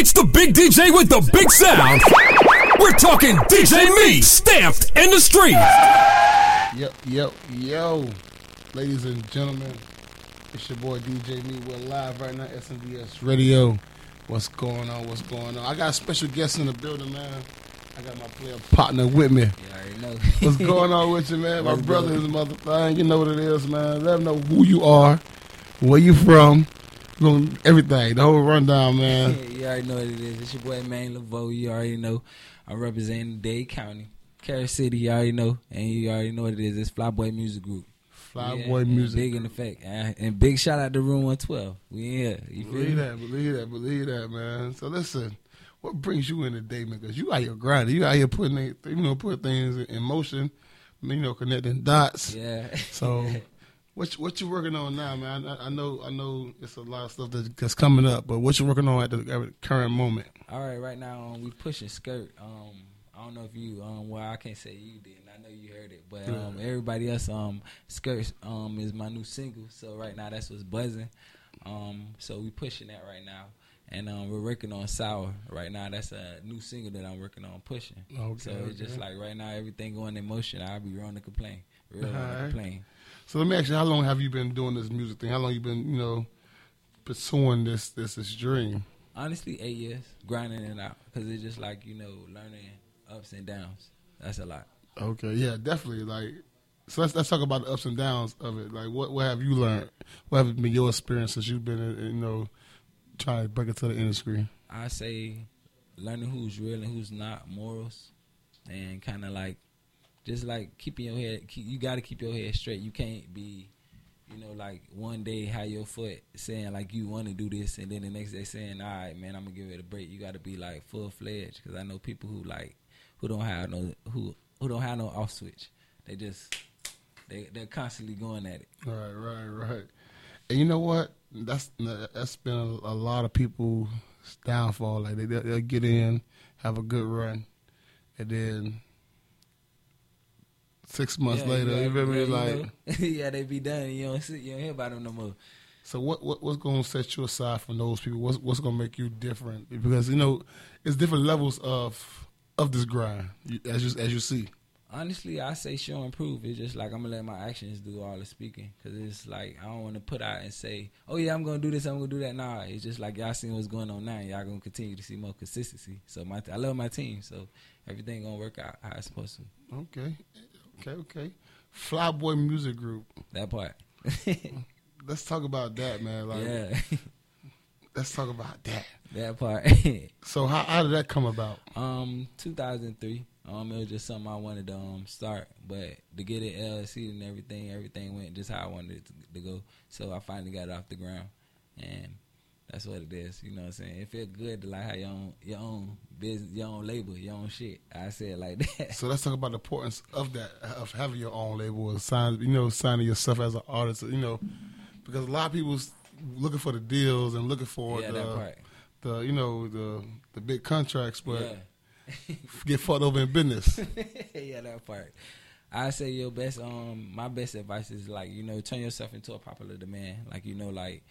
It's the big DJ with the big sound. We're talking DJ Me, stamped in the street. Yo, yo, yo. Ladies and gentlemen, it's your boy DJ Me. We're live right now at SNDS Radio. What's going on? What's going on? I got special guests in the building, man. I got my player partner with me. You already know. What's going on with you, man? My brother is a motherfucker. You know what it is, man. Let them know who you are, where you from, everything. The whole rundown, man. You already know what it is. It's your boy, Man Laveau. You already know. I'm representing Dade County. Kerry City, you already know. And you already know what it is. It's Flyboy Music Group. Flyboy Music Big Group. In effect. And big shout out to Room 112. We in here. You feel me? Believe that, man. So listen. What brings you in today, man? Because you out here grinding. You out here putting things in motion, connecting dots. Yeah. So what you working on now, man? I know it's a lot of stuff that's coming up, but what you working on at the current moment? All right, right now we pushing Skirt. I don't know if you, I can't say you didn't. I know you heard it, but everybody else, Skirt is my new single. So right now that's what's buzzing. So we pushing that right now. And we're working on Sour right now. That's a new single that I'm working on pushing. Okay, so it's just like right now everything going in motion. I'll be wrong to complain. So let me ask you, how long have you been doing this music thing? How long you been, pursuing this dream? Honestly, 8 years, grinding it out. Because it's just like, learning ups and downs. That's a lot. Okay, yeah, definitely. So let's talk about the ups and downs of it. Like what have you learned? What have been your experiences? You've been, try to break into the industry. I say learning who's real and who's not, morals, and kind of like just like keeping your head. You got to keep your head straight. You can't be, like one day have your foot saying like you want to do this, and then the next day saying, all right, man, I'm gonna give it a break. You got to be like full fledged because I know people who don't have no off switch. They just they're constantly going at it. Right. And you know what? That's been a lot of people's downfall. Like they'll get in, have a good run, and then 6 months later, they be done. And you don't hear about them no more. So what's gonna set you aside from those people? What's gonna make you different? Because it's different levels of this grind as you see. Honestly, I say show and prove. It's just like I'm going to let my actions do all the speaking. Because it's like I don't want to put out and say, oh, yeah, I'm going to do this, I'm going to do that. Nah, it's just like y'all seen what's going on now. Y'all going to continue to see more consistency. So I love my team. So everything going to work out how it's supposed to. Okay. Flyboy Music Group. That part. Let's talk about that, man. Let's talk about that. That part. So how did that come about? 2003. It was just something I wanted to start, but to get it LLC and everything went just how I wanted it to go. So I finally got it off the ground, and that's what it is. You know what I'm saying? It feels good to like have your own business, your own label, your own shit. I said it like that. So let's talk about the importance of that, of having your own label, and signing yourself as an artist. Because a lot of people's looking for the deals and looking for the big contracts, but. Yeah. Get fucked over in business. Yeah, that part. I say your best. My best advice is like turn yourself into a popular demand. Like like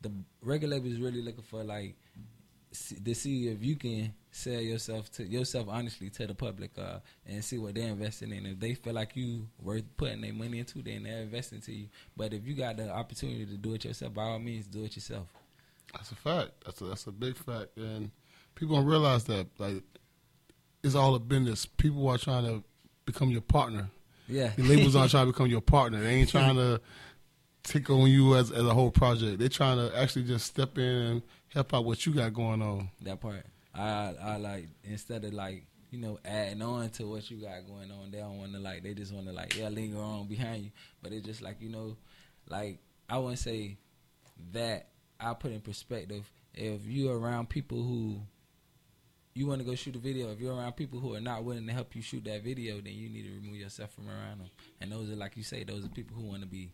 the record label is really looking for like to see if you can sell yourself honestly to the public and see what they're investing in. If they feel like you worth putting their money into, then they're investing to you. But if you got the opportunity to do it yourself, by all means, do it yourself. That's a fact. That's a big fact, and people don't realize that like. It's all a business. People are trying to become your partner. Yeah. The labels aren't trying to become your partner. They ain't trying to take on you as a whole project. They're trying to actually just step in and help out what you got going on. That part. I like, instead of like, adding on to what you got going on, they don't want to like, they just want to like, linger on behind you. But it's just like, like I wouldn't say that I put in perspective, if you're around people who, you want to go shoot a video. If you're around people who are not willing to help you shoot that video, then you need to remove yourself from around them. And those are, like you say, those are people who want to be,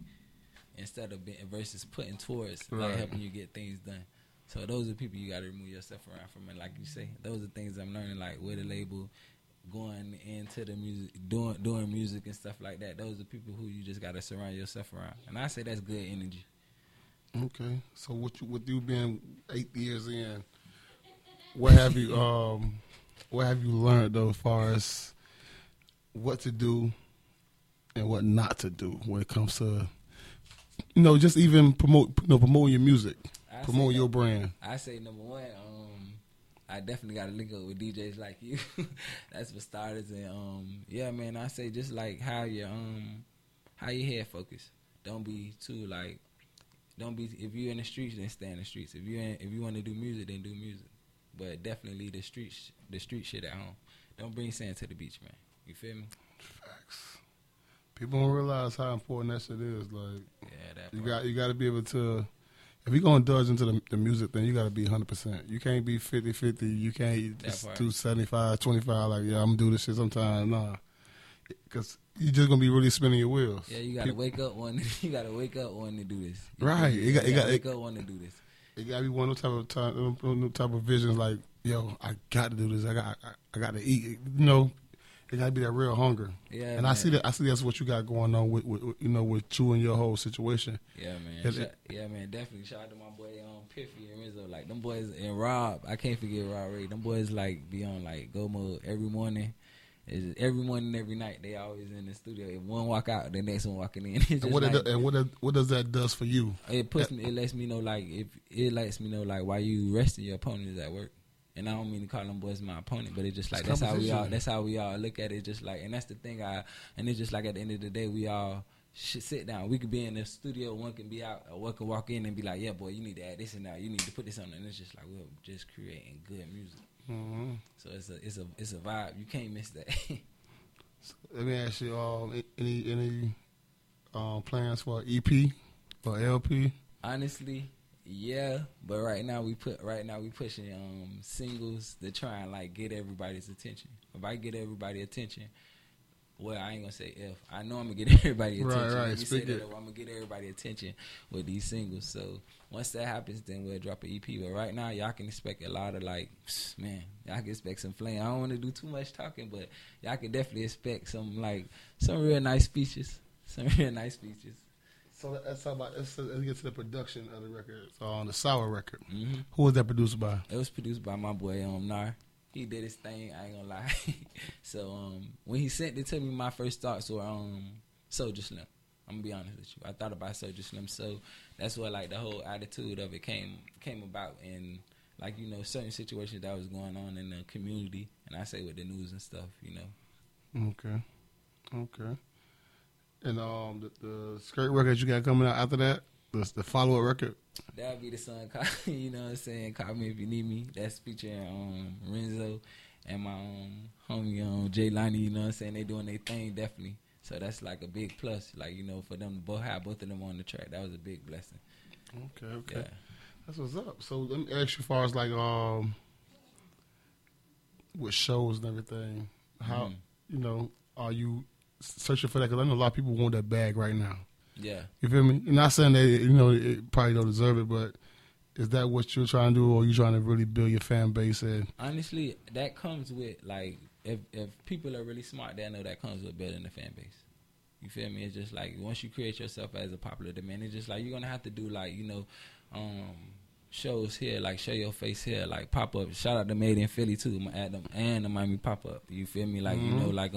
instead of being, versus putting towards, like helping you get things done. So those are people you got to remove yourself around from. And like you say, those are things I'm learning, like with a label, going into the music, doing music and stuff like that. Those are people who you just got to surround yourself around. And I say that's good energy. Okay. So with you being 8 years in, What have you learned though, as far as what to do and what not to do when it comes to, you know, just even promoting your music, promoting your brand? I say number one, I definitely got to link up with DJs like you. That's for starters, and yeah, man, I say just like how your head focus. Don't be too like, don't be, if you're in the streets, then stay in the streets. If you want to do music, then do music. But definitely leave the street shit at home. Don't bring sand to the beach, man. You feel me? Facts. People don't realize how important that shit is. Like, yeah, that you got to be able to. If you're going to dodge into the music thing, you got to be 100%. You can't be 50-50. You can't just do 75-25. Like, yeah, I'm going to do this shit sometime. Nah. Because you're just going to be really spinning your wheels. Yeah, you got to wake up wanting to do this. Right. You got to wake up wanting to do this. It got to be one of those type of visions like, yo, I got to do this. I got to eat. You know, it got to be that real hunger. Yeah, and man. I see that's what you got going on with you know, with you and your whole situation. Yeah, man. Definitely. Shout out to my boy Piffy and Renzo. Like, them boys, and Rob. I can't forget Rob Ray. Them boys, like, be on, like, go mode every morning. It's every morning, every night. They always in the studio. If one walk out, the next one walking in. What does that does for you? It puts me. It lets me know like why you resting your opponent is at work. And I don't mean to call them boys my opponent, but it's just like that's how we all look at it. Just like, and that's the thing. And it's just like at the end of the day, we all should sit down. We could be in the studio, one can be out, or one can walk in and be like, yeah, boy, you need to add this and that. You need to put this on. And it's just like we're just creating good music. Mm-hmm. So it's a vibe. You can't miss that. So let me ask you all: any plans for EP or LP? Honestly, yeah. But right now we pushing singles to try and like get everybody's attention. If I get everybody attention, well, I ain't gonna say if I know I'm gonna get everybody attention. Right. I'm gonna get everybody attention with these singles. So once that happens, then we'll drop an EP. But right now, y'all can expect a lot of like, man, y'all can expect some flame. I don't want to do too much talking, but y'all can definitely expect some real nice features. So let's get to the production of the record. So on the Sour record, mm-hmm. Who was that produced by? It was produced by my boy Nar. He did his thing, I ain't gonna lie. So when he sent it to me, my first thoughts were Soulja Slim. I'm gonna be honest with you. I thought about Soulja Slim, so that's where like the whole attitude of it came about, and like, you know, certain situations that was going on in the community, and I say with the news and stuff, you know. Okay. And the Skirt record you got coming out after that? The follow-up record? That'll be the song, you know what I'm saying? Call Me If You Need Me. That's featuring Renzo and my homie Jaylanie, you know what I'm saying? They doing their thing, definitely. So that's like a big plus, like, you know, for them to both of them on the track. That was a big blessing. Okay. Yeah. That's what's up. So let me ask you as far as like with shows and everything, how, you know, are you searching for that? Because I know a lot of people want that bag right now. Yeah. You feel me? I'm not saying that, you know, it probably don't deserve it, but is that what you're trying to do, or are you trying to really build your fan base? And honestly, that comes with, like, if people are really smart, they know that comes with building the fan base. You feel me? It's just like once you create yourself as a popular demand, it's just like you're going to have to do, like, you know, shows here, like show your face here, like pop up. Shout out to Made in Philly too, Adam and the Miami pop up. You feel me? Like, mm-hmm. You know, like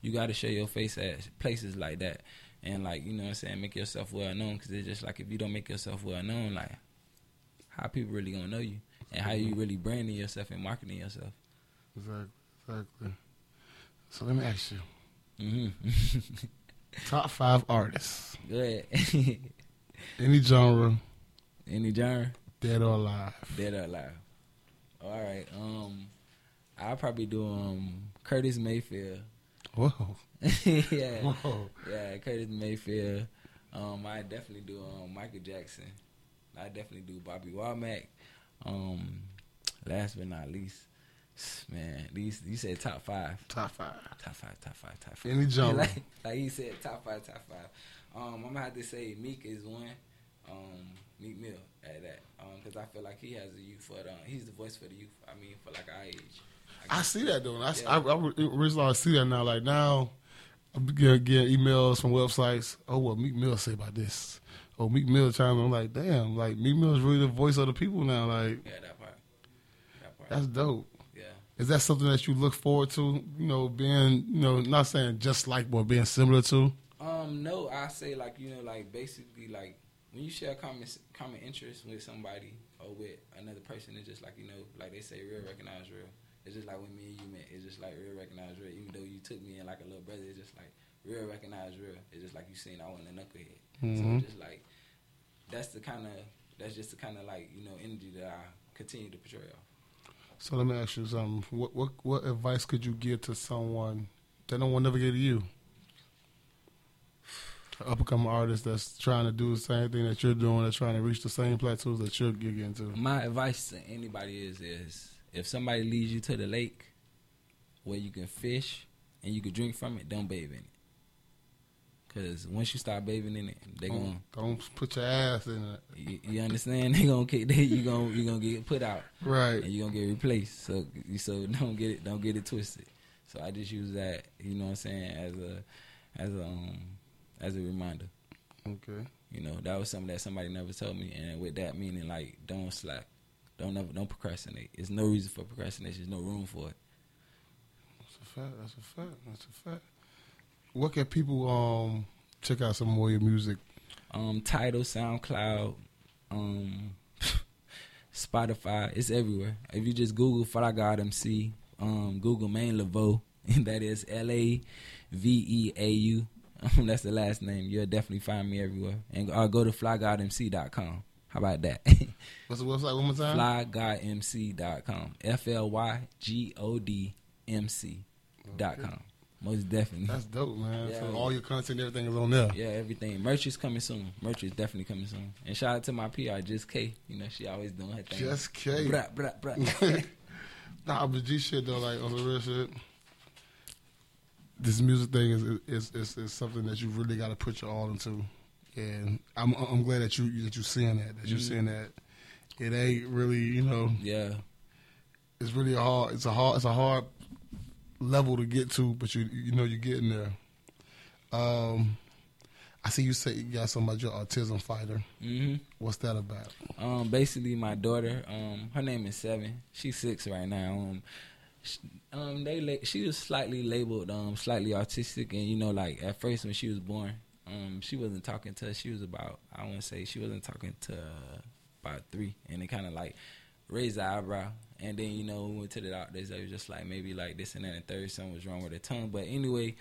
you got to show your face at places like that. And, like, you know what I'm saying, make yourself well-known, because it's just, like, if you don't make yourself well-known, like, how people really going to know you? And how you really branding yourself and marketing yourself? Exactly. So let me ask you. Mm-hmm. Top 5 artists. Go ahead. Any genre. Dead or alive. All right. I'll probably do Curtis Mayfield. Whoa. Yeah. Whoa. Yeah, Curtis Mayfield. I definitely do Michael Jackson. I definitely do Bobby Womack. Last but not least, man, these you said top 5. Top five. Any genre. Like you said, top 5. I'm gonna have to say Meek is one. Meek Mill at that. Because I feel like he has a youth for the, he's the voice for the youth. I mean, for like our age. I see that though. I see that now. Like now, I'm getting emails from websites. Oh, what Meek Mill say about this? Oh, Meek Mill chimes. I'm like, damn. Like Meek Mill is really the voice of the people now. Like, yeah, that part. Right. That's dope. Yeah. Is that something that you look forward to? You know, being, you know, not saying just like, but being similar to? No, I say like, you know, like basically like when you share a common interest with somebody or with another person, it's just like, you know, like they say, real recognize real. It's just like when me and you met, it's just like real recognize real. Even though you took me in like a little brother, it's just like real recognize real. It's just like you seen I wasn't a knucklehead. Mm-hmm. So it's just like that's just the kind of like, you know, energy that I continue to portray off. So let me ask you something. What advice could you give to someone that no one never gave to you? An up-and-coming artist that's trying to do the same thing that you're doing, that's trying to reach the same plateaus that you're getting to. My advice to anybody is if somebody leads you to the lake where you can fish and you can drink from it, don't bathe in it. Because once you start bathing in it, they going to... Don't put your ass in it. You understand? They going to get... You're going to get put out. Right. And you're going to get replaced. So don't get it twisted. So I just use that, you know what I'm saying, as a reminder. Okay. You know, that was something that somebody never told me. And with that meaning, like, don't slack. Don't procrastinate. There's no reason for procrastination. There's no room for it. That's a fact. What can people check out some more of your music? Tidal, SoundCloud, Spotify. It's everywhere. If you just Google Flygod MC, Google Man Laveau, and that is LAVEAU. That's the last name. You'll definitely find me everywhere. And go to Flygodmc.com. How about that? What's the website one more time? Flygodmc.com. FLYGODMC.com. Okay. Most definitely. That's dope, man. Yeah. So all your content, everything is on there. Yeah, everything. Merch is coming soon. Merch is definitely coming soon. And shout out to my PR, Just K. You know, she always doing her thing. Just K. Brat, brat, brat. Nah, but G shit though, like on the real shit. This music thing is something that you really got to put your all into. And I'm glad that you're seeing that. That you're seeing that. It ain't really, you know. Yeah. It's really hard. It's a hard level to get to, but you know you're getting there. I see you say you got something about your autism fighter. Mm-hmm. What's that about? Basically, my daughter, her name is Seven. She's 6 right now. She was slightly autistic, and you know, like at first when she was born, she wasn't talking to us. She was about, I want to say she wasn't talking to about 3, and it kind of like raised the eyebrow. And then, you know, we went to the doctors. They were just like, maybe like this and that and third, something was wrong with her tongue. But anyway,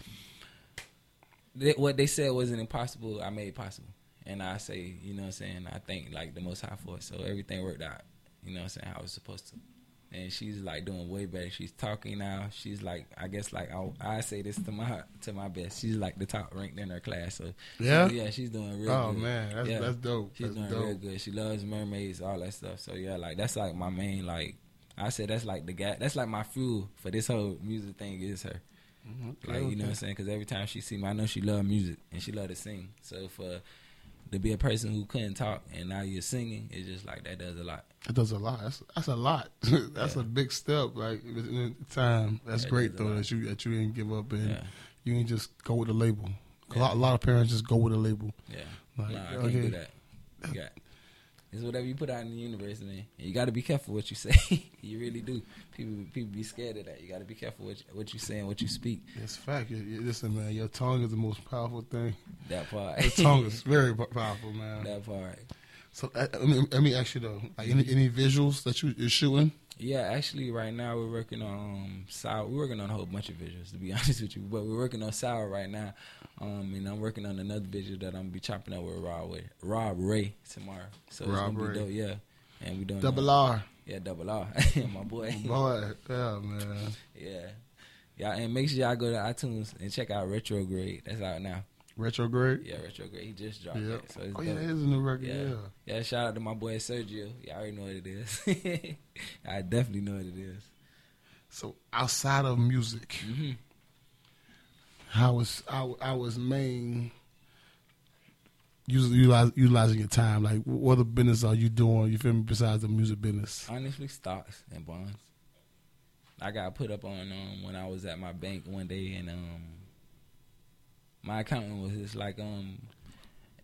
what they said wasn't impossible, I made possible. And I say, you know what I'm saying, I thank like the Most High for it. So everything worked out, you know what I'm saying, how it was supposed to. And she's like doing way better. She's talking now. She's like, I guess like I say this to my best. She's like the top ranked in her class. So yeah, she's doing real good. Oh man, that's dope. She's doing real good. She loves mermaids, all that stuff. So yeah, like that's like my main, like I said, that's like the guy. That's like my fuel for this whole music thing is her. Okay, like you know what I'm saying? Because every time she see me, I know she loves music and she loves to sing. So for to be a person who couldn't talk and now you're singing, it's just like that does a lot. It does a lot. That's a lot. That's a big step. Like in time, that's great though that you didn't give up and you didn't just go with the label. A lot of parents just go with the label. Yeah, like, no, I can't do that. You got. It's whatever you put out in the universe, man. You got to be careful what you say. You really do. People be scared of that. You got to be careful what you say and what you speak. That's fact. Listen, man, your tongue is the most powerful thing. That part. Your tongue is very powerful, man. That part. So let me ask you though, like, any visuals that you're shooting? Yeah, actually, right now we're working on Sour. We're working on a whole bunch of visuals, to be honest with you. But we're working on Sour right now, and I'm working on another visual that I'm gonna be chopping up with Rob Ray tomorrow. So Rob it's gonna Ray. Be dope, yeah. And we doing Double R. Yeah, Double R, my boy. Yeah, man. Yeah, y'all, and make sure y'all go to iTunes and check out Retrograde. That's out now. Retrograde? Yeah, Retrograde. He just dropped it. So it's dope. It is a new record, yeah. Yeah, shout out to my boy Sergio. Y'all already know what it is. I definitely know what it is. So, outside of music, how was main utilizing your time? Like, what other business are you doing, you feel me, besides the music business? Honestly, stocks and bonds. I got put up on when I was at my bank one day and my accountant was just like,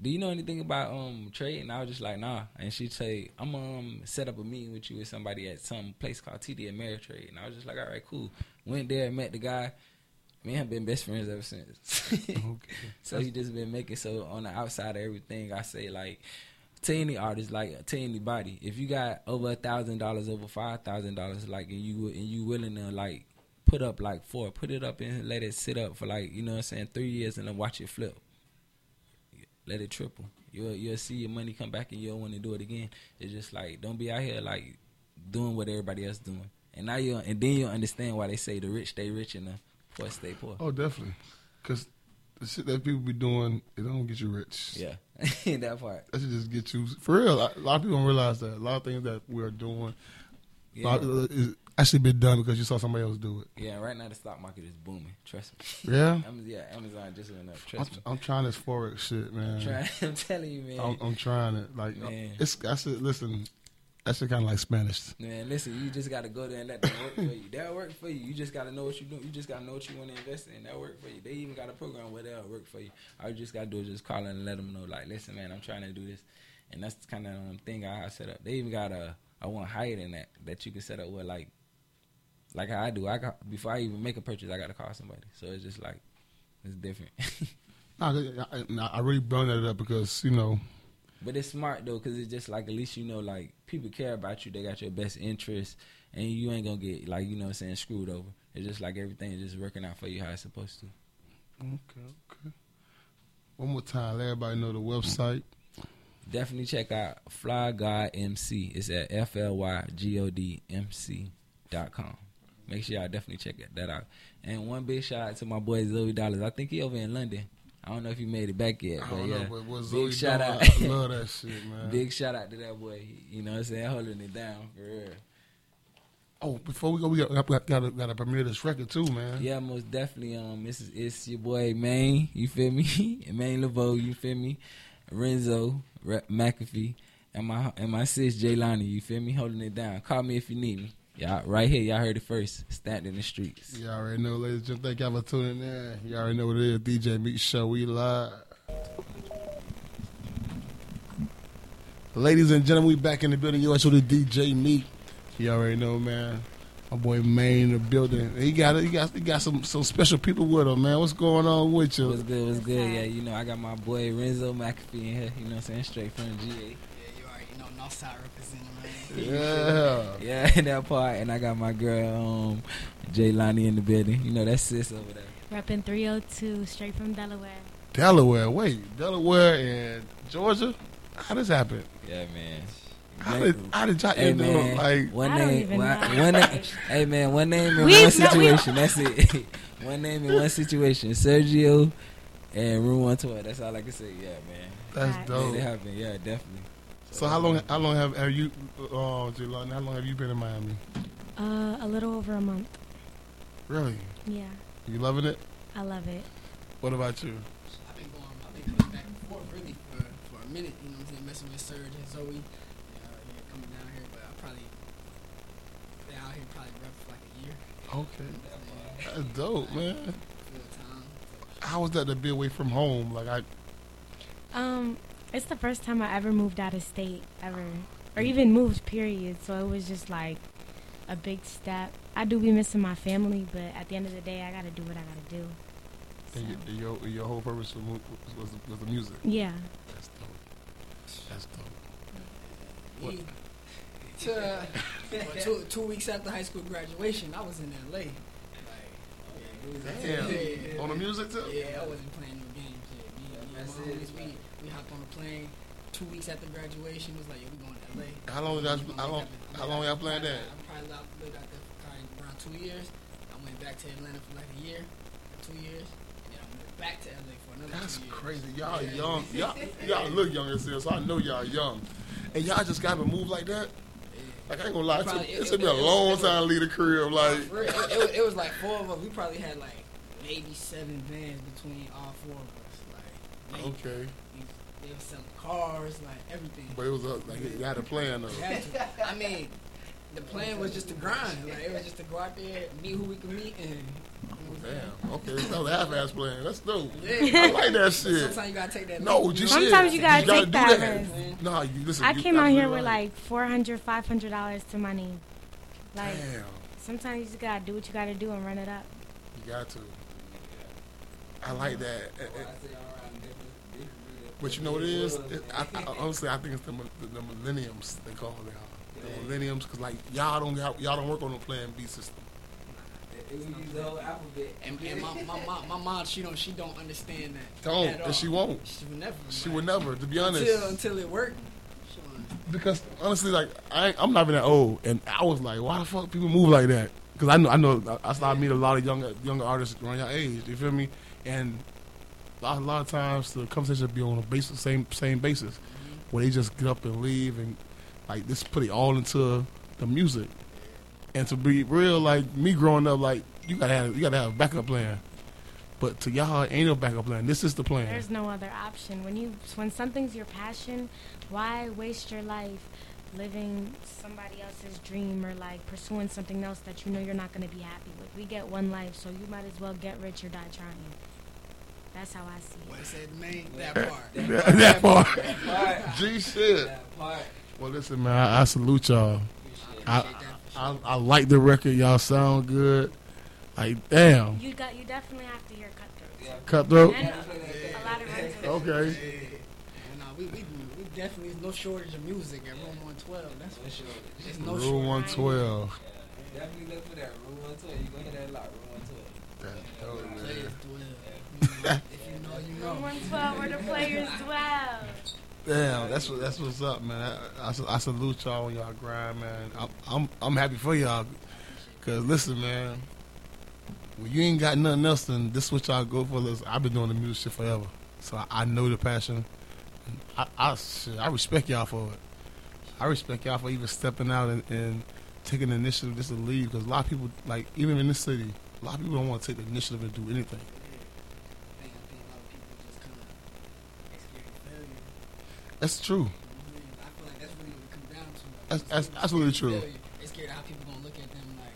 do you know anything about trade? And I was just like, nah. And she'd say, I'm set up a meeting with you with somebody at some place called TD Ameritrade. And I was just like, all right, cool. Went there and met the guy. Me and him been best friends ever since. Okay. So he just been making, so on the outside of everything, I say, like, to any artist, like, to anybody, if you got over $1,000, over $5,000, like, and you willing to, like, put up, like, put it up and let it sit up for, like, you know what I'm saying, 3 years and then watch it flip. Let it triple. You'll see your money come back and you don't want to do it again. It's just like, don't be out here, like, doing what everybody else doing. And now then you'll understand why they say the rich stay rich and the poor stay poor. Oh, definitely. Because the shit that people be doing, it don't get you rich. Yeah, that part. That should just get you, for real. A lot of people don't realize that. A lot of things that we're doing, yeah, is actually been done because you saw somebody else do it. Yeah, right now the stock market is booming. Trust me. Yeah? Yeah, Amazon just went up. Trust me. I'm trying this Forex shit, man. I'm telling you, man. I'm trying it. Like, man. Listen, that shit kind of like Spanish. Man, listen, you just got to go there and let them work for you. That'll work for you. You just got to know what you do. You just got to know what you want to invest in. That'll work for you. They even got a program where that'll work for you. All you just got to do is just call and let them know, like, listen, man, I'm trying to do this. And that's the kind of thing I set up. They even got I want higher than that you can set up with, like how I do. Before I even make a purchase, I got to call somebody. So it's just like, it's different. I really brought that up because, you know. But it's smart, though, because it's just like, at least you know, like, people care about you. They got your best interest, and you ain't going to get, like, you know what I'm saying, screwed over. It's just like everything is just working out for you how it's supposed to. Okay. One more time, let everybody know the website. Definitely check out Flygod MC. It's at FLYGODMC.com. Make sure y'all definitely check that out. And one big shout out to my boy Zoey Dollars. I think he over in London. I don't know if he made it back yet. I don't know, but what Zoey shout out. I love that shit, man. Big shout out to that boy. You know what I'm saying? Holding it down for real. Oh, before we go, we gotta premiere this record too, man. Yeah, most definitely. It's your boy Man. You feel me? Man Laveau. You feel me? Renzo McAfee and my sis Jaylanie, you feel me, holding it down. Call me if you need me. Y'all right here, y'all heard it first. Stand in the streets. Y'all already know, ladies and gentlemen. Thank y'all for tuning in. Y'all already know what it is. DJ Meat Show, we live. Ladies and gentlemen, we back in the building. You with the DJ Meat. Y'all already know, man. My boy May in the building. He got some special people with him, man. What's going on with you? What's good? Yeah, you know, I got my boy Renzo McAfee in here, you know what I'm saying? Straight from GA. Yeah, you already know Northside representing, man. Yeah. Yeah, that part. And I got my girl Jaylanie in the building. You know, that's sis over there. Repping 302, straight from Delaware. Delaware and Georgia? How this happen? Yeah, man. How did y'all end up like one name? Hey man, one name in one situation. That's it. One name in one situation. Sergio and Room 112. That's all I can say. Yeah, man. That's dope. It happened. Yeah, definitely. So how long have you? Oh, Jaylanie, how long have you been in Miami? A little over a month. Really? Yeah. You loving it? I love it. What about you? I've been coming back and forth really for a minute. You know what I'm saying? Messing with Serge and Zoe. Probably rep for like a year. Okay. That's dope, man. How was that to be away from home? Like it's the first time I ever moved out of state ever. Or even moved, period. So it was just like a big step. I do be missing my family, but at the end of the day I gotta do what I gotta do. So. And your whole purpose was the music. Yeah. That's dope. What? Two weeks after high school graduation, I was in LA. Damn. On the music too? Yeah, I wasn't playing no games. We hopped on a plane 2 weeks after graduation. It was like, we going to LA. How long y'all playing that? I probably lived out there for around 2 years. I went back to Atlanta for like a year, 2 years. Back to LA for another. That's crazy. Y'all young. Y'all look young as hell, so I know y'all young. And y'all just got to move like that? Yeah. Like, I ain't gonna lie to you. It's gonna be a long time to leave the crib. Like, it was like four of us. We probably had like maybe seven vans between all four of us. Like, okay. They were selling cars, like everything. But it was you had a plan though. I mean, the plan was just to grind. Like, it was just to go out there, meet who we could meet, and Damn. Okay, that was half-ass playing. That's dope. Yeah. I like that shit. Sometimes you gotta take that. No, just sometimes you gotta take that. No, you listen. I came out here with like $400, $500 to my name. Like, damn. Sometimes you just gotta do what you gotta do and run it up. You got to. I like that. But you know what it is? Honestly, I think it's the millenniums they call it out. The millenniums, because like y'all don't work on the Plan B system. And my mom, she don't understand that. Don't, and she won't. She would never. To be honest, until it worked. Because honestly, like I'm not even that old, and I was like, why the fuck people move like that? Because I know, I started meeting a lot of younger artists around your age. You feel me? And a lot of times the conversation be on a basic, same basis, mm-hmm. where they just get up and leave and like just put it all into the music. And to be real, like me growing up, like you gotta have a backup plan. But to y'all, ain't no backup plan. This is the plan. There's no other option. When something's your passion, why waste your life living somebody else's dream or like pursuing something else that you know you're not gonna be happy with? We get one life, so you might as well get rich or die trying. That's how I see it. What's that name? That part. G shit. That part. Well, listen, man, I salute y'all. I like the record. Y'all sound good. Like, damn. You definitely have to hear Cutthroat. A lot of okay. Yeah. No, we definitely no shortage of music at Room 112. That's for sure. There's no shortage. Room 112. Yeah, definitely look for that. Room 112. You're going to hear that a lot. Room 112. That's dope, man. If you know, you know. Room 112 where the players dwell. Damn, that's what's up, man. I salute y'all when y'all grind, man. I'm happy for y'all, cause listen, man, when you ain't got nothing else, then this is what y'all go for. Listen, I've been doing the music shit forever, so I know the passion. I respect y'all for it. I respect y'all for even stepping out and taking the initiative just to leave, cause a lot of people, like even in this city, a lot of people don't want to take the initiative and do anything. That's true. I feel like that's really what it comes down to. That's absolutely true. They're scared of how people going to look at them like,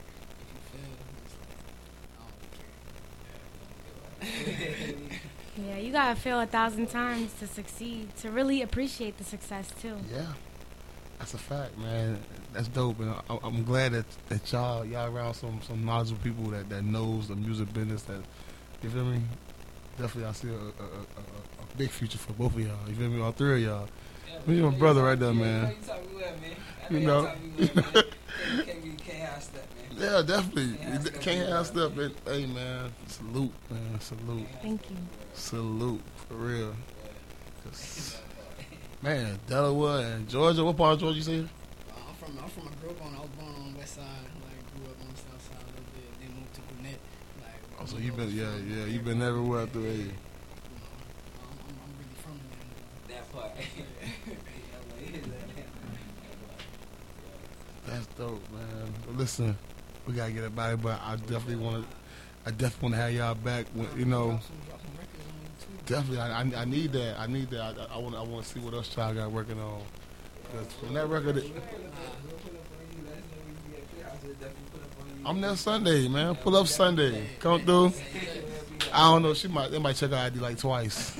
if you fail, it's like, I don't care. Yeah, you got to fail 1,000 times to succeed, to really appreciate the success, too. Yeah. That's a fact, man. That's dope. And I'm glad that y'all around some knowledgeable people that knows the music business. That, you feel me? Definitely, I see a big future for both of y'all. You feel me? All three of y'all. Me and my brother right there, man. You know. Yeah, definitely. Can't have stuff. Hey, man. Salute, man. Salute. Thank you. Salute. For real. Man, Delaware and Georgia. What part of Georgia you say? I'm from a group on. I was born on the west side. Like, grew up on the south side a little bit. Then moved to Gwinnett. So you've been everywhere through here. I'm really from that part. That's dope, man. But listen, we gotta get about it, but I definitely wanna have y'all back. When, you know, definitely. I need that. I wanna see what else y'all got working on. Cause from that record. I'm there Sunday, man. Pull up Sunday. Come through. I don't know. They might check her ID like twice.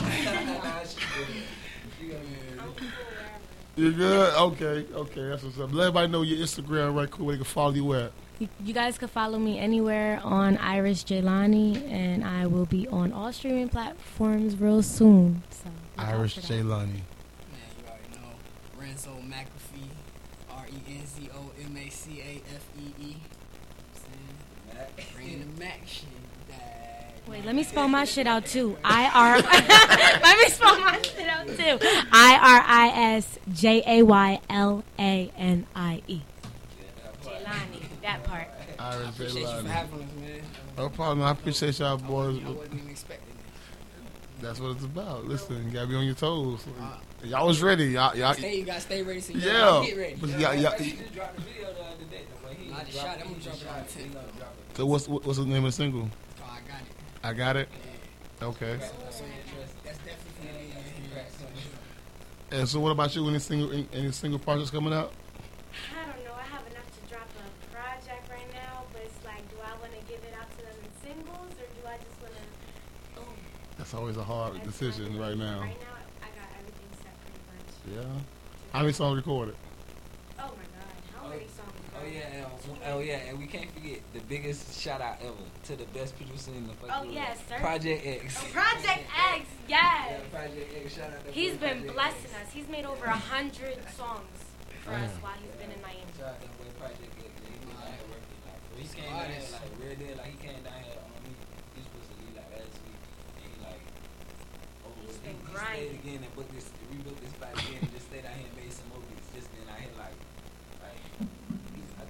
You good? Okay. That's what's up. Let everybody know your Instagram right quick. They can follow you at. You guys can follow me anywhere on Iris Jaylanie, and I will be on all streaming platforms real soon. So Iris Jaylanie. Man, you already know. Renzo McAfee. RENZO MACAFEE. Wait, let me spell my shit out too. IRISJAYLANIE. Jaylanie, that part. Iris Jaylanie. I appreciate you for having us, man. No problem. I appreciate y'all boys. I wasn't even expecting it. That's what it's about. Listen, you gotta be on your toes. Y'all was ready. Y'all. You gotta stay ready. So y'all get ready. Y'all. He just dropped the video the other day. I just shot it. I'm gonna drop it on 10. So what's the name of the single? Oh, I got it. Yeah. Okay. That's definitely And so, what about you? Any single projects coming out? I don't know. I have enough to drop a project right now, but it's like Like, do I want to give it out to them in singles, or do I just want to boom? That's always a hard decision right now. Right now, I got everything set pretty much. Yeah. How many songs recorded? Oh, my God. How many songs recorded? Oh, yeah. And we can't forget the biggest shout-out ever to the best producer in the fucking world. Yes, sir. Project X. Oh, Project X, yes. Yeah, Project X. Shout out to He's been Project blessing X. us. He's made over 100 songs for us while he's been in Miami. Shout out to that boy Project X. He came down here like real deal, like he came down here on me. He was supposed to leave like last week, and he like, oh, he stayed again and booked this, rebuilt this spot again, and just stayed out here and made some more beats. Just been out here like I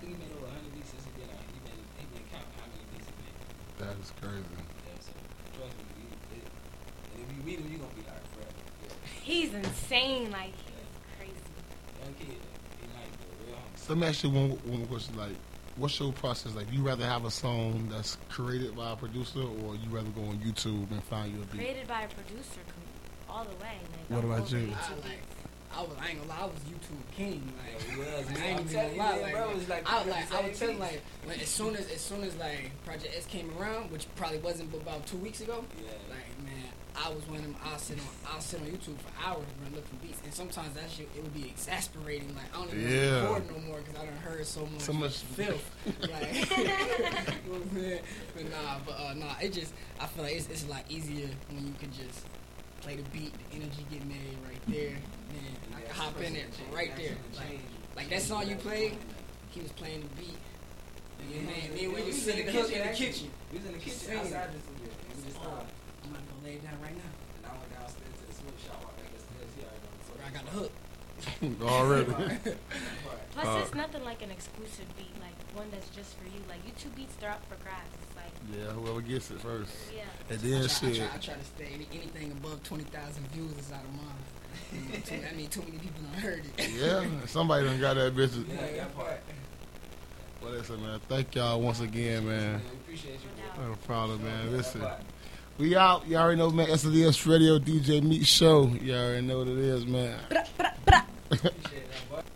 think he made over 100 beats since he been out. He been counting how many beats he made. That is crazy. Yeah, so trust me, and if you meet him, you gonna be like, bro. Yeah. He's insane, like he's crazy. Young kid, he like real. Let me ask you one question, like. What's your process? Like, you rather have a song that's created by a producer, or you rather go on YouTube and find your beat? Created by a producer, all the way. Like, what about you? I ain't gonna lie, I was YouTube king. Like, I ain't gonna lie, like, bro, was like, I would tell him, like, as soon as like Project S came around, which probably wasn't but about 2 weeks ago. Yeah. Like, man, I was one of them. I'll sit on YouTube for hours and look for beats, and sometimes that shit it would be exasperating. Like, I don't even record no more because I done heard so much filth. Like, but it just I feel like it's a lot easier when you can just play the beat, the energy get made right there, man. I can hop in it right there. Like that song you played, he was playing the beat. Yeah, man, we just in the kitchen. We was in the kitchen outside this studio. We just thought, I'm gonna go lay down right now. And I went downstairs to the smoke shop. I got the hook. Already. Plus, it's nothing like an exclusive beat, like one that's just for you. Like, YouTube beats, they're up for grabs. It's like, yeah, whoever gets it first. Yeah. And then I try to stay anything above 20,000 views is out of mine. Too many people done heard it. Yeah, somebody done got that bitch. Yeah, that part. Well, listen, man. Thank y'all once again, man. We appreciate you. No problem, man. Listen. We out. You already know, man. SNDS Radio, DJ Meat Show. You already know what it is, man. Appreciate that, boy.